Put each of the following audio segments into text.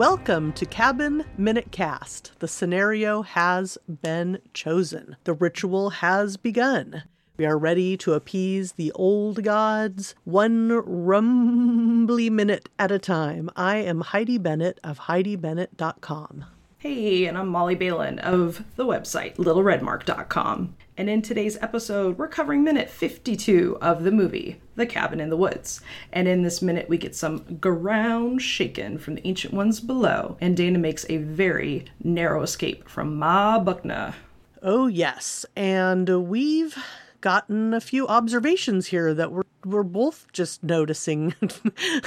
Welcome to Cabin Minute Cast. The scenario has been chosen. The ritual has begun. We are ready to appease the old gods, one rumbly minute at a time. I am Heidi Bennett of HeidiBennett.com. Hey, and I'm Molly Balin of the website littleredmark.com. And in today's episode, we're covering minute 52 of the movie, The Cabin in the Woods. And in this minute, we get some ground shaken from the ancient ones below, and Dana makes a very narrow escape from Ma Buckner. Oh, yes. And we've gotten a few observations here that we're both just noticing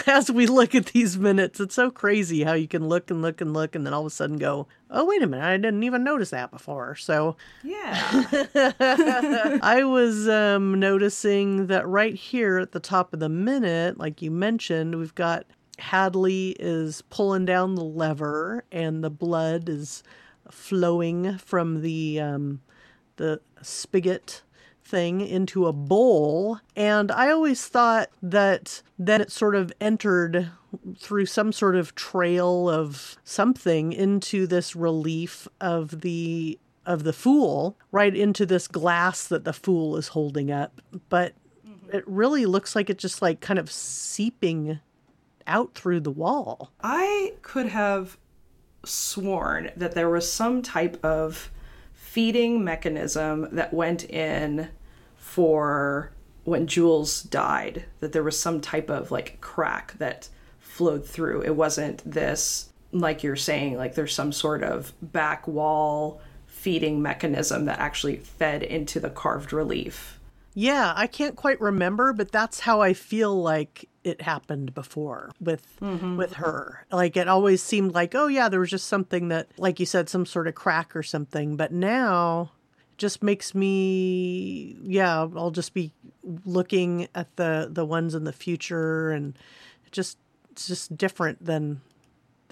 as we look at these minutes. It's so crazy how you can look and look and look and then all of a sudden go, oh, wait a minute, I didn't even notice that before. So yeah, I was noticing that right here at the top of the minute, like you mentioned, we've got Hadley is pulling down the lever and the blood is flowing from the spigot thing into a bowl. And I always thought that then it sort of entered through some sort of trail of something into this relief of the fool, right into this glass that the fool is holding up. But it really looks like it just like kind of seeping out through the wall. I could have sworn that there was some type of feeding mechanism that went in for when Jules died, that there was some type of like crack that flowed through. It wasn't this, like you're saying, like there's some sort of back wall feeding mechanism that actually fed into the carved relief. Yeah, I can't quite remember, but that's how I feel like it happened before with her. Like it always seemed like, oh yeah, there was just something that, like you said, some sort of crack or something. But now it just makes me, yeah, I'll just be looking at the ones in the future, and it's just different than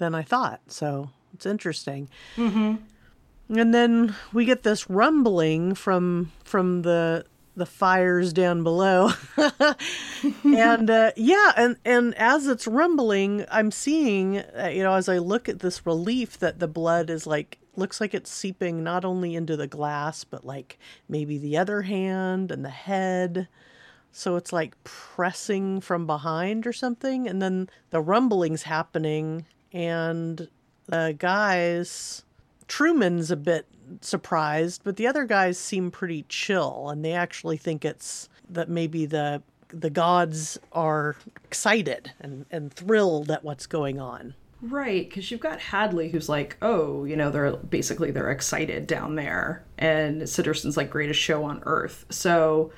I thought. So it's interesting. Mm-hmm. And then we get this rumbling from the fires down below. And and as it's rumbling, I'm seeing, as I look at this relief, that the blood is like, looks like it's seeping not only into the glass, but like maybe the other hand and the head. So it's like pressing from behind or something. And then the rumbling's happening, and the guys, Truman's a bit surprised, but the other guys seem pretty chill, and they actually think it's that maybe the gods are excited and thrilled at what's going on. Right, because you've got Hadley who's like, oh, they're excited down there, and Siderson's like, greatest show on earth. So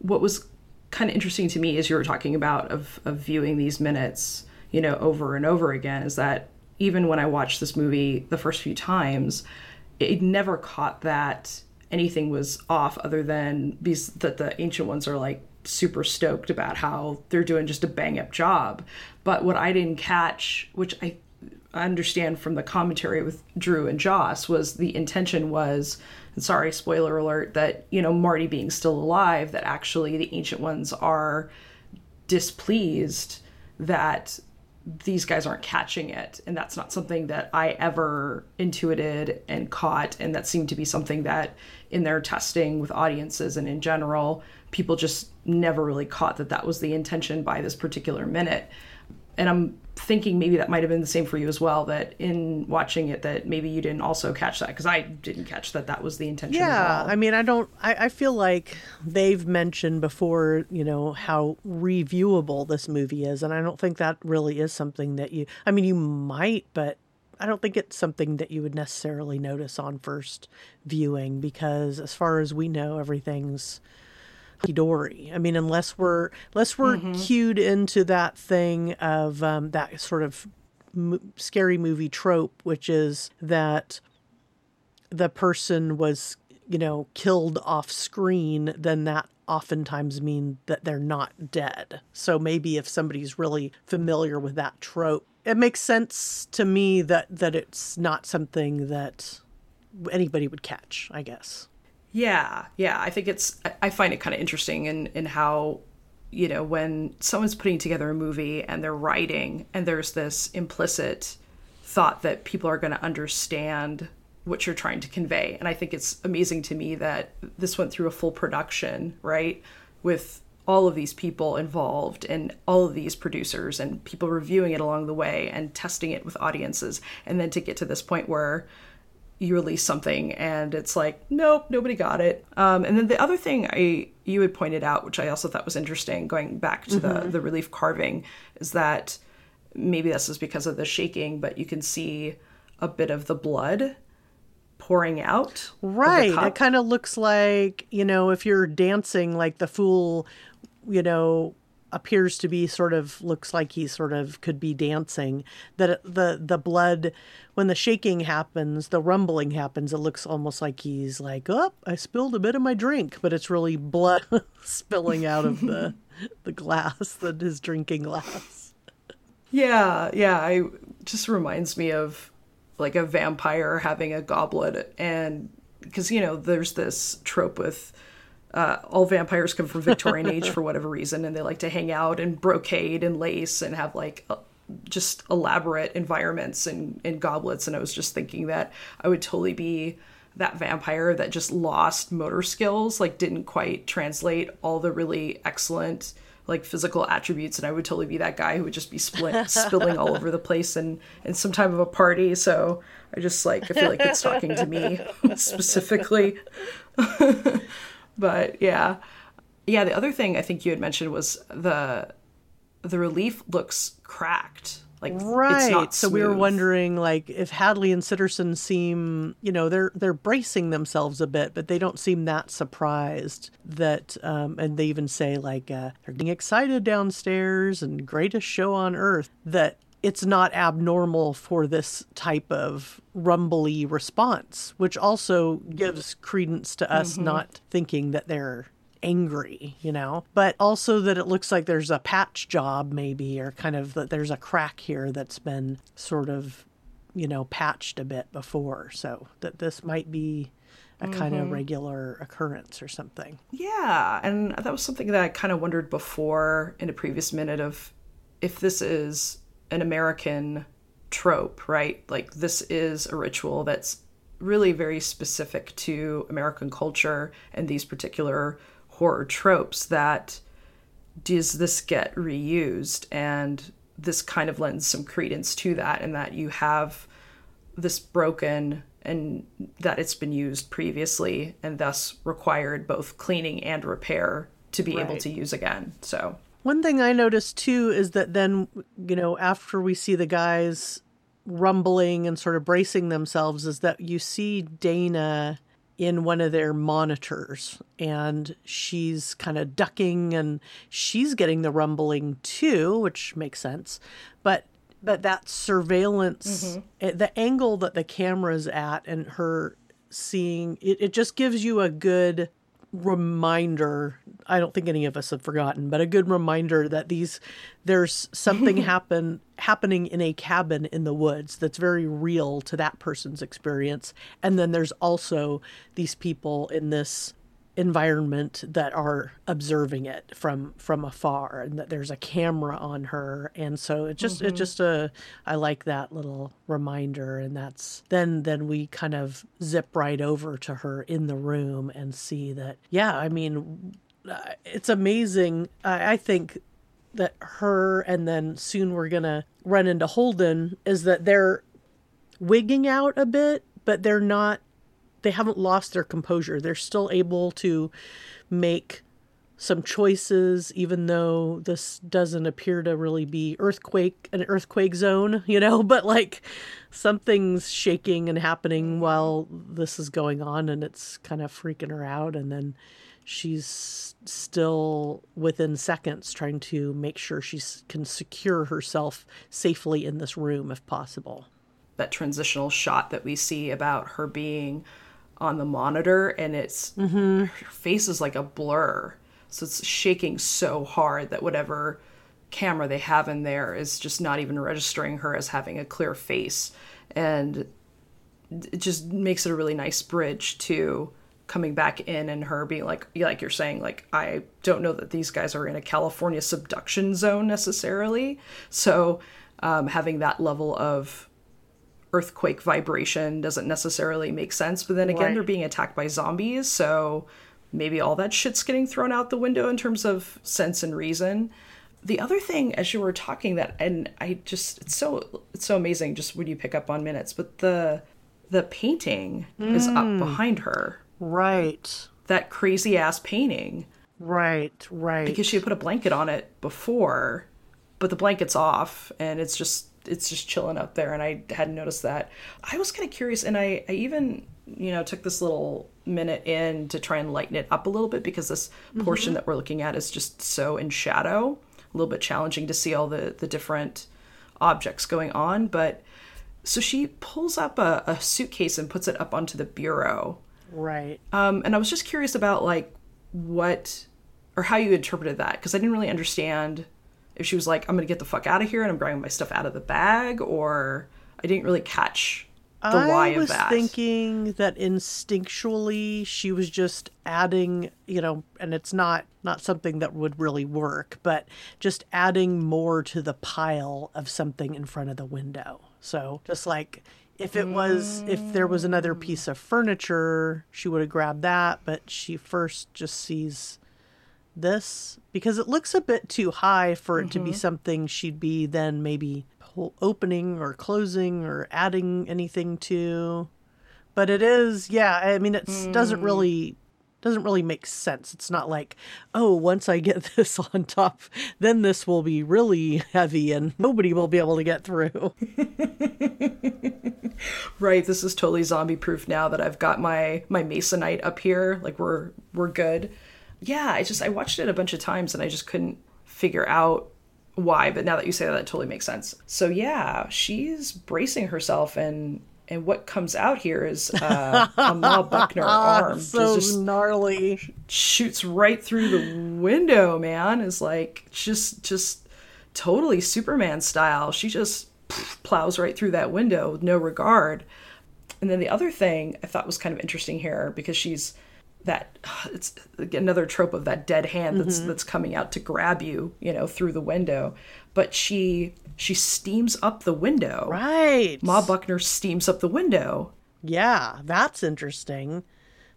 what was kind of interesting to me, as you were talking about of viewing these minutes, over and over again, is that even when I watched this movie the first few times, it never caught that anything was off, other than that the ancient ones are like super stoked about how they're doing just a bang up job. But what I didn't catch, which I understand from the commentary with Drew and Joss, was the intention was, and sorry, spoiler alert, that, Marty being still alive, that actually the ancient ones are displeased that these guys aren't catching it. And that's not something that I ever intuited and caught. And that seemed to be something that in their testing with audiences and in general, people just never really caught that was the intention by this particular minute. And I'm thinking maybe that might have been the same for you as well, that in watching it, that maybe you didn't also catch that, because I didn't catch that was the intention. Yeah, I mean, I feel like they've mentioned before, how reviewable this movie is, and I don't think that really is something that you might, but I don't think it's something that you would necessarily notice on first viewing, because as far as we know, everything's dory. I mean, unless we're cued into that thing of that sort of scary movie trope, which is that the person was, killed off screen, then that oftentimes means that they're not dead. So maybe if somebody's really familiar with that trope, it makes sense to me that it's not something that anybody would catch, I guess. Yeah. I think I find it kind of interesting in how, when someone's putting together a movie and they're writing, and there's this implicit thought that people are going to understand what you're trying to convey. And I think it's amazing to me that this went through a full production, right, with all of these people involved and all of these producers and people reviewing it along the way and testing it with audiences. And then to get to this point where you release something and it's like, nope, nobody got it. And then the other thing you had pointed out, which I also thought was interesting, going back to the relief carving, is that maybe this is because of the shaking, but you can see a bit of the blood pouring out. Right. It kind of looks like, you know, if you're dancing, like the fool, you know, appears to be sort of, looks like he sort of could be dancing, that the blood, when the shaking happens, the rumbling happens, it looks almost like he's like, oh, I spilled a bit of my drink, but it's really blood spilling out of the glass, that his drinking glass. Yeah. It just reminds me of like a vampire having a goblet, and because, you know, there's this trope with all vampires come from Victorian age for whatever reason, and they like to hang out in brocade and lace and have like just elaborate environments and goblets. And I was just thinking that I would totally be that vampire that just lost motor skills, like didn't quite translate all the really excellent like physical attributes, and I would totally be that guy who would just be spilling all over the place and some time of a party. So I just like, I feel like it's talking to me specifically. But yeah. The other thing I think you had mentioned was the relief looks cracked, like right. It's not smooth. So we were wondering, like, if Hadley and Siderson seem, you know, they're bracing themselves a bit, but they don't seem that surprised that, and they even say like they're getting excited downstairs and greatest show on earth. That it's not abnormal for this type of rumbly response, which also gives credence to us not thinking that they're angry, you know, but also that it looks like there's a patch job maybe, or kind of that there's a crack here that's been sort of, you know, patched a bit before. So that this might be a kind of regular occurrence or something. Yeah. And that was something that I kind of wondered before in a previous minute of if this is an American trope, right? Like this is a ritual that's really very specific to American culture and these particular horror tropes, that does this get reused? And this kind of lends some credence to that, and that you have this broken and that it's been used previously and thus required both cleaning and repair to be able to use again. So one thing I noticed, too, is that then, you know, after we see the guys rumbling and sort of bracing themselves, is that you see Dana in one of their monitors, and she's kind of ducking and she's getting the rumbling, too, which makes sense. But that surveillance, the angle that the camera's at and her seeing it, it just gives you a good reminder. I don't think any of us have forgotten, but a good reminder that there's something happening in a cabin in the woods that's very real to that person's experience, and then there's also these people in this environment that are observing it from afar, and that there's a camera on her. And so it just I like that little reminder. And that's then we kind of zip right over to her in the room and see that, yeah, I mean, it's amazing. I think that her, and then soon we're gonna run into Holden, is that they're wigging out a bit, but they're not, they haven't lost their composure. They're still able to make some choices, even though this doesn't appear to really be an earthquake zone, you know, but like something's shaking and happening while this is going on, and it's kind of freaking her out. And then she's still within seconds trying to make sure she can secure herself safely in this room if possible. That transitional shot that we see about her being on the monitor, and it's her face is like a blur, so it's shaking so hard that whatever camera they have in there is just not even registering her as having a clear face. And it just makes it a really nice bridge to coming back in and her being like you're saying, like, I don't know that these guys are in a California subduction zone necessarily. So having that level of earthquake vibration doesn't necessarily make sense. But then again, right. They're being attacked by zombies, so maybe all that shit's getting thrown out the window in terms of sense and reason. The other thing, as you were talking, that, and I just, it's so amazing just when you pick up on minutes, but the painting is up behind her. Right. That crazy ass painting. Right. Because she had put a blanket on it before, but the blanket's off and it's just chilling up there. And I hadn't noticed that. I was kind of curious. And I even, took this little minute in to try and lighten it up a little bit, because this portion that we're looking at is just so in shadow, a little bit challenging to see all the different objects going on. But so she pulls up a suitcase and puts it up onto the bureau. Right. And I was just curious about what or how you interpreted that, because I didn't really understand if she was like, I'm going to get the fuck out of here and I'm grabbing my stuff out of the bag, or I didn't really catch the why of that. I was thinking that instinctually she was just adding, and it's not something that would really work, but just adding more to the pile of something in front of the window. So just like if there was another piece of furniture, she would have grabbed that, but she first just sees this because it looks a bit too high for it to be something she'd be then maybe opening or closing or adding anything to. But it is, it's doesn't really make sense. It's not like, oh, once I get this on top, then this will be really heavy and nobody will be able to get through. Right, this is totally zombie proof now that I've got my masonite up here. Like we're good. Yeah, I watched it a bunch of times and I just couldn't figure out why, but now that you say that, it totally makes sense. So yeah, she's bracing herself and what comes out here is a Ma Buckner arm. So just gnarly. Shoots right through the window, man. Is like just totally Superman style. She just plows right through that window with no regard. And then the other thing I thought was kind of interesting here, because she's that, it's another trope of that dead hand that's coming out to grab you, through the window. But she steams up the window. Right. Ma Buckner steams up the window. Yeah, that's interesting.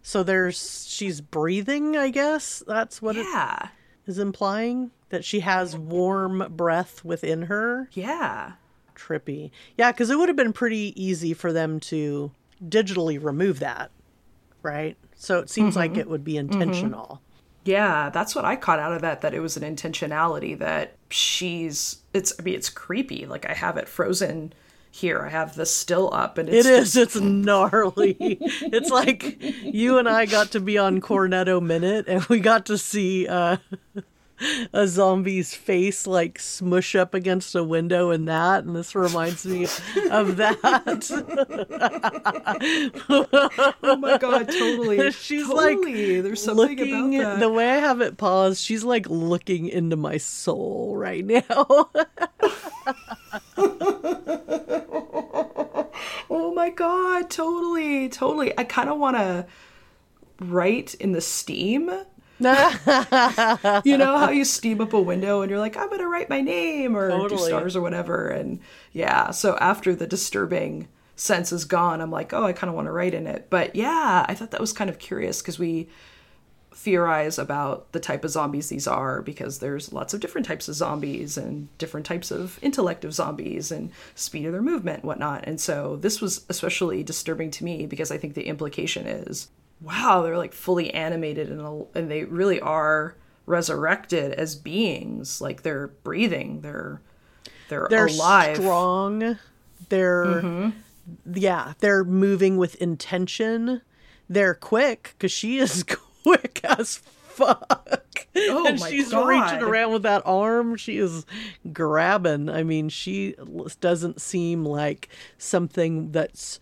So she's breathing, I guess. That's what it is implying, that she has warm breath within her. Yeah. Trippy. Yeah, because it would have been pretty easy for them to digitally remove that, right? So it seems like it would be intentional. Yeah, that's what I caught out of that it was an intentionality, that it's creepy. Like, I have it frozen here. I have this still up, and it's gnarly. It's like you and I got to be on Cornetto Minute and we got to see a zombie's face smush up against a window and this reminds me of that. Oh my god, totally. She's totally. There's something looking, about that. The way I have it paused, she's looking into my soul right now. Oh my god, totally. I kind of want to write in the steam. You know how you steam up a window and you're like, I'm gonna write my name or do stars or whatever, and so after the disturbing sense is gone, I'm like, oh, I kind of want to write in it. But I thought that was kind of curious, because we theorize about the type of zombies these are, because there's lots of different types of zombies and different types of intellect of zombies and speed of their movement and whatnot. And so this was especially disturbing to me, because I think the implication is, wow, they're fully animated and they really are resurrected as beings. They're breathing, they're alive, strong, they're moving with intention, they're quick, because she is quick as fuck. Oh, and my she's God. Reaching around with that arm. She is grabbing. I mean, she doesn't seem like something that's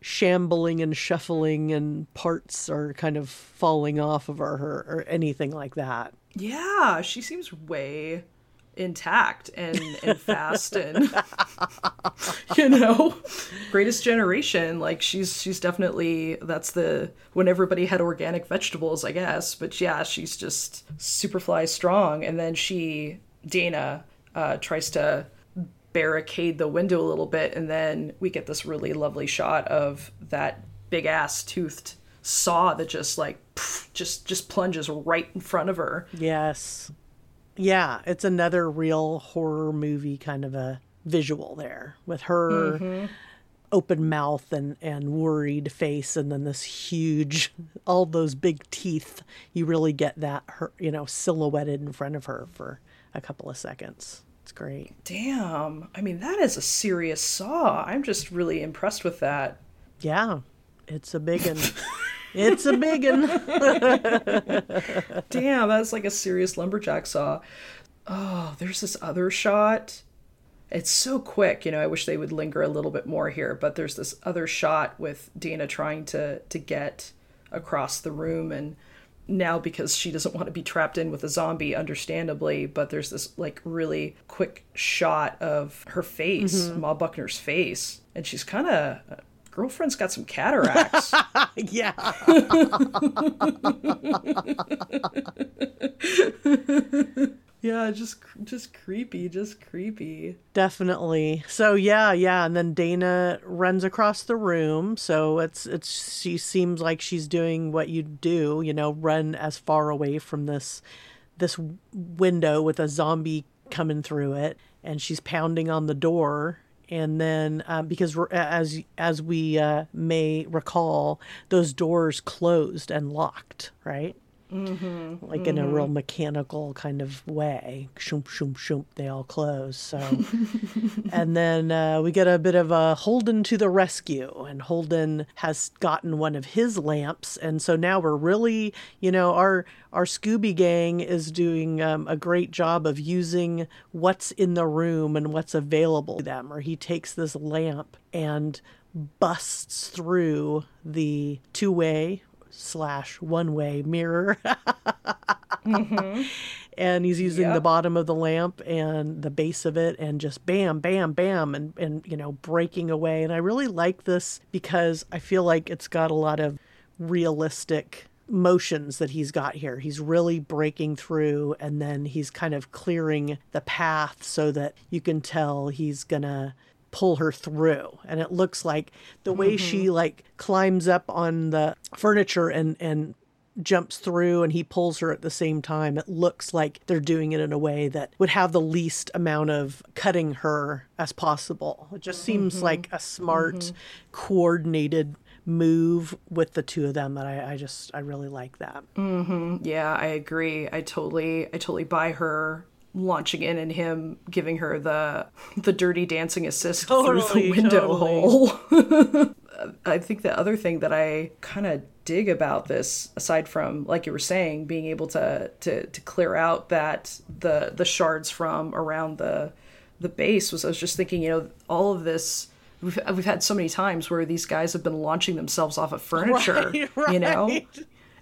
shambling and shuffling and parts are kind of falling off of her or anything like that. Yeah, she seems way intact and fast and greatest generation. She's definitely, that's the when everybody had organic vegetables, I guess. But yeah, she's just superfly strong. And then Dana tries to barricade the window a little bit, and then we get this really lovely shot of that big ass toothed saw that just like just plunges right in front of her. Yes. Yeah, it's another real horror movie kind of a visual there with her open mouth and worried face, and then this huge, all those big teeth. You really get that, her, you know, silhouetted in front of her for a couple of seconds. It's great. Damn. I mean, that is a serious saw. I'm just really impressed with that. Yeah, it's a big one. It's a biggin'. Damn, that's like a serious lumberjack saw. Oh, there's this other shot. It's so quick, you know, I wish they would linger a little bit more here, but there's this other shot with Dana trying to get across the room, and now because she doesn't want to be trapped in with a zombie, understandably, but there's this like really quick shot of her face, Ma Buckner's face, and she's kind of... girlfriend's got some cataracts. Yeah. Yeah, just creepy. Definitely. So yeah, and then Dana runs across the room. So it's she seems like she's doing what you do, you know, run as far away from this window with a zombie coming through it, and she's pounding on the door. And then because as we may recall, those doors closed and locked, right? Mm-hmm. Like in a real mechanical kind of way. Shoomp, shoomp, shoomp, they all close. So, and then we get a bit of a Holden to the rescue, and Holden has gotten one of his lamps. And so now we're really, you know, our Scooby gang is doing a great job of using what's in the room and what's available to them. Or he takes this lamp and busts through the two-way/one-way mirror. And he's using the bottom of the lamp and the base of it, and just bam, bam, bam, and you know, breaking away. And I really like this because I feel like it's got a lot of realistic motions that he's got here. He's really breaking through, and then he's kind of clearing the path so that you can tell he's gonna pull her through. And it looks like the way she like climbs up on the furniture and jumps through, and he pulls her at the same time. It looks like they're doing it in a way that would have the least amount of cutting her as possible. It just seems like a smart, coordinated move with the two of them that I really like that. Yeah, I agree. I totally buy her launching in and him giving her the dirty dancing assist through the window hole. I think the other thing that I kind of dig about this, aside from, like you were saying, being able to clear out that the shards from around the base, was I was just thinking, you know, all of this, we've had so many times where these guys have been launching themselves off of furniture, right. You know?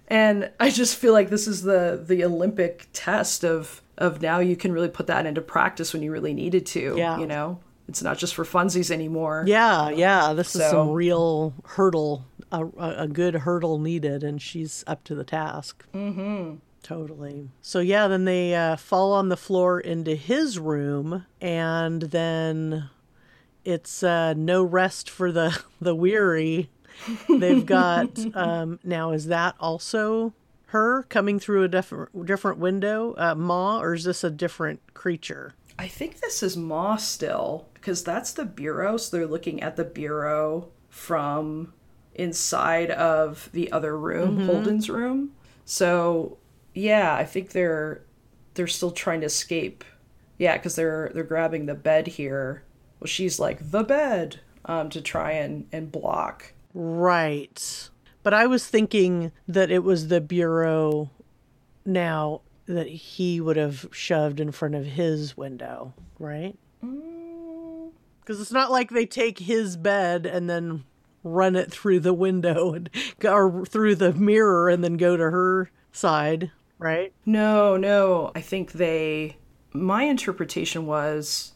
And I just feel like this is the Olympic test of now you can really put that into practice when you really needed to, you know? It's not just for funsies anymore. Yeah. This is some real hurdle, a good hurdle needed, and she's up to the task. Totally. So yeah, then they fall on the floor into his room, and then it's no rest for the weary. They've got, now is that also her coming through a different window, Ma, or is this a different creature? I think this is Ma still, because that's the bureau. So they're looking at the bureau from inside of the other room, Holden's room. So yeah, I think they're still trying to escape. Yeah, because they're grabbing the bed here. Well, she's like the bed to try and block. Right. But I was thinking that it was the bureau now that he would have shoved in front of his window, right? Because it's not like they take his bed and then run it through the window or through the mirror and then go to her side, right? No. I think my interpretation is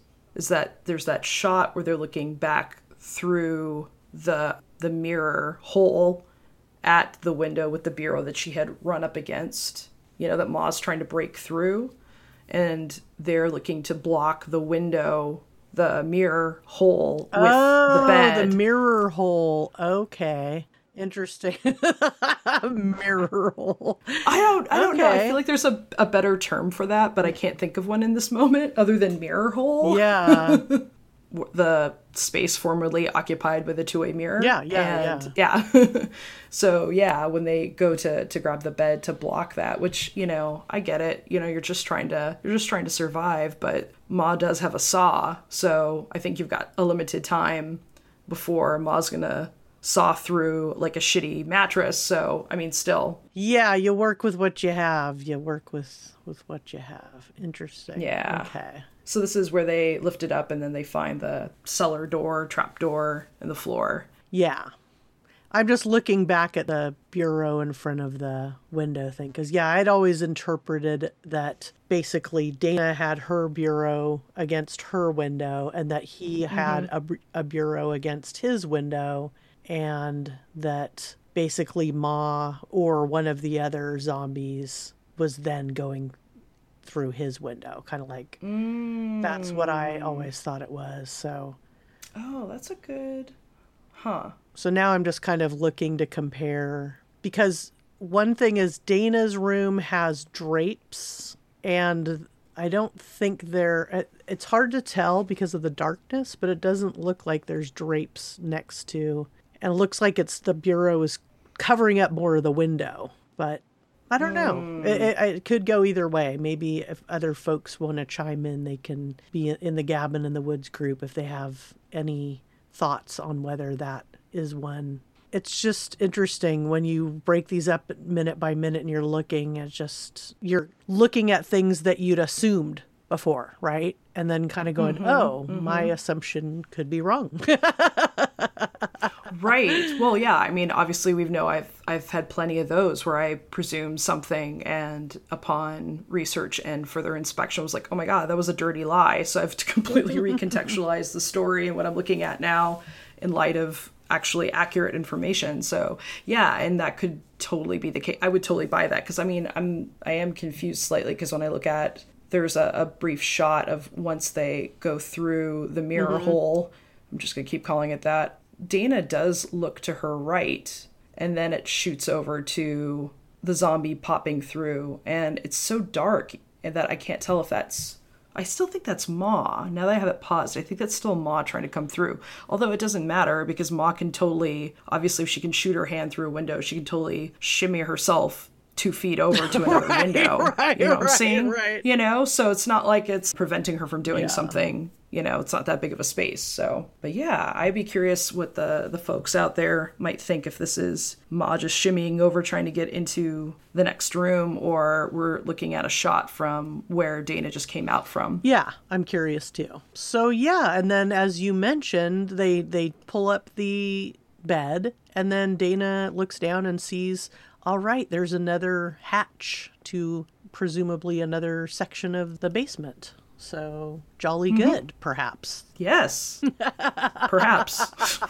that there's that shot where they're looking back through the mirror hole at the window with the bureau that she had run up against, you know, that Ma's trying to break through, and they're looking to block the window the mirror hole with the bed. Oh, the mirror hole. Okay. Interesting. Mirror hole. I don't know. I feel like there's a better term for that, but I can't think of one in this moment other than mirror hole. Yeah. The space formerly occupied by the two-way mirror. Yeah. So yeah, when they go to grab the bed to block that, which, you know, I get it. You know, you're just trying to survive, but Ma does have a saw, so I think you've got a limited time before Ma's gonna saw through like a shitty mattress. So I mean, still. Yeah, you work with what you have. Interesting. Yeah. Okay. So this is where they lift it up and then they find the cellar door, trap door, and the floor. Yeah. I'm just looking back at the bureau in front of the window thing. Because, yeah, I'd always interpreted that basically Dana had her bureau against her window and that he had a bureau against his window, and that basically Ma or one of the other zombies was then going through his window, kind of like that's what I always thought it was. So that's a good so now I'm just kind of looking to compare, because one thing is Dana's room has drapes, and I don't think it's hard to tell because of the darkness, but it doesn't look like there's drapes next to, and it looks like it's the bureau is covering up more of the window, but I don't know. It could go either way. Maybe if other folks want to chime in, they can be in the Gabbin' in the Woods group if they have any thoughts on whether that is one. It's just interesting when you break these up minute by minute and you're looking at things that you'd assumed before, right? And then kind of going, my assumption could be wrong. Right. Well, yeah. I mean, obviously I've had plenty of those where I presumed something, and upon research and further inspection was like, oh my God, that was a dirty lie. So I have to completely recontextualize the story and what I'm looking at now in light of actually accurate information. So yeah, and that could totally be the case. I would totally buy that, because I mean, I am confused slightly, because when I look at, there's a brief shot of once they go through the mirror hole, I'm just going to keep calling it that, Dana does look to her right, and then it shoots over to the zombie popping through, and it's so dark that I can't tell if that's... I still think that's Ma. Now that I have it paused, I think that's still Ma trying to come through. Although it doesn't matter, because Ma can totally... Obviously, if she can shoot her hand through a window, she can totally shimmy herself 2 feet over to another window. Right, you know what I'm saying? Right. You know? So it's not like it's preventing her from doing something. You know, it's not that big of a space. So, but yeah, I'd be curious what the folks out there might think, if this is Ma just shimmying over trying to get into the next room, or we're looking at a shot from where Dana just came out from. Yeah, I'm curious too. So yeah, and then as you mentioned, they pull up the bed, and then Dana looks down and sees, all right, there's another hatch to presumably another section of the basement. So jolly good, perhaps. Yes, perhaps. I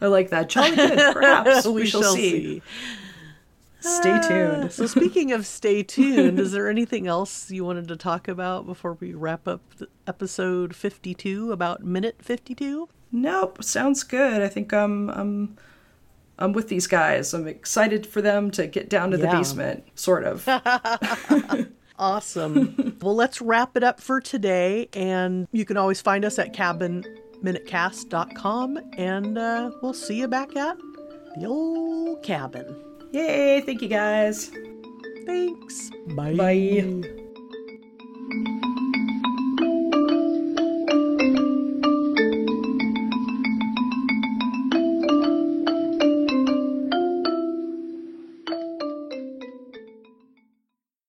like that. Jolly good, perhaps. We shall see. Stay tuned. So speaking of stay tuned, is there anything else you wanted to talk about before we wrap up episode 52, about minute 52? Nope. Sounds good. I think I'm with these guys. I'm excited for them to get down to the basement, sort of. Awesome. Well, let's wrap it up for today. And you can always find us at cabinminutecast.com. And we'll see you back at the old cabin. Yay. Thank you, guys. Thanks. Bye. Bye.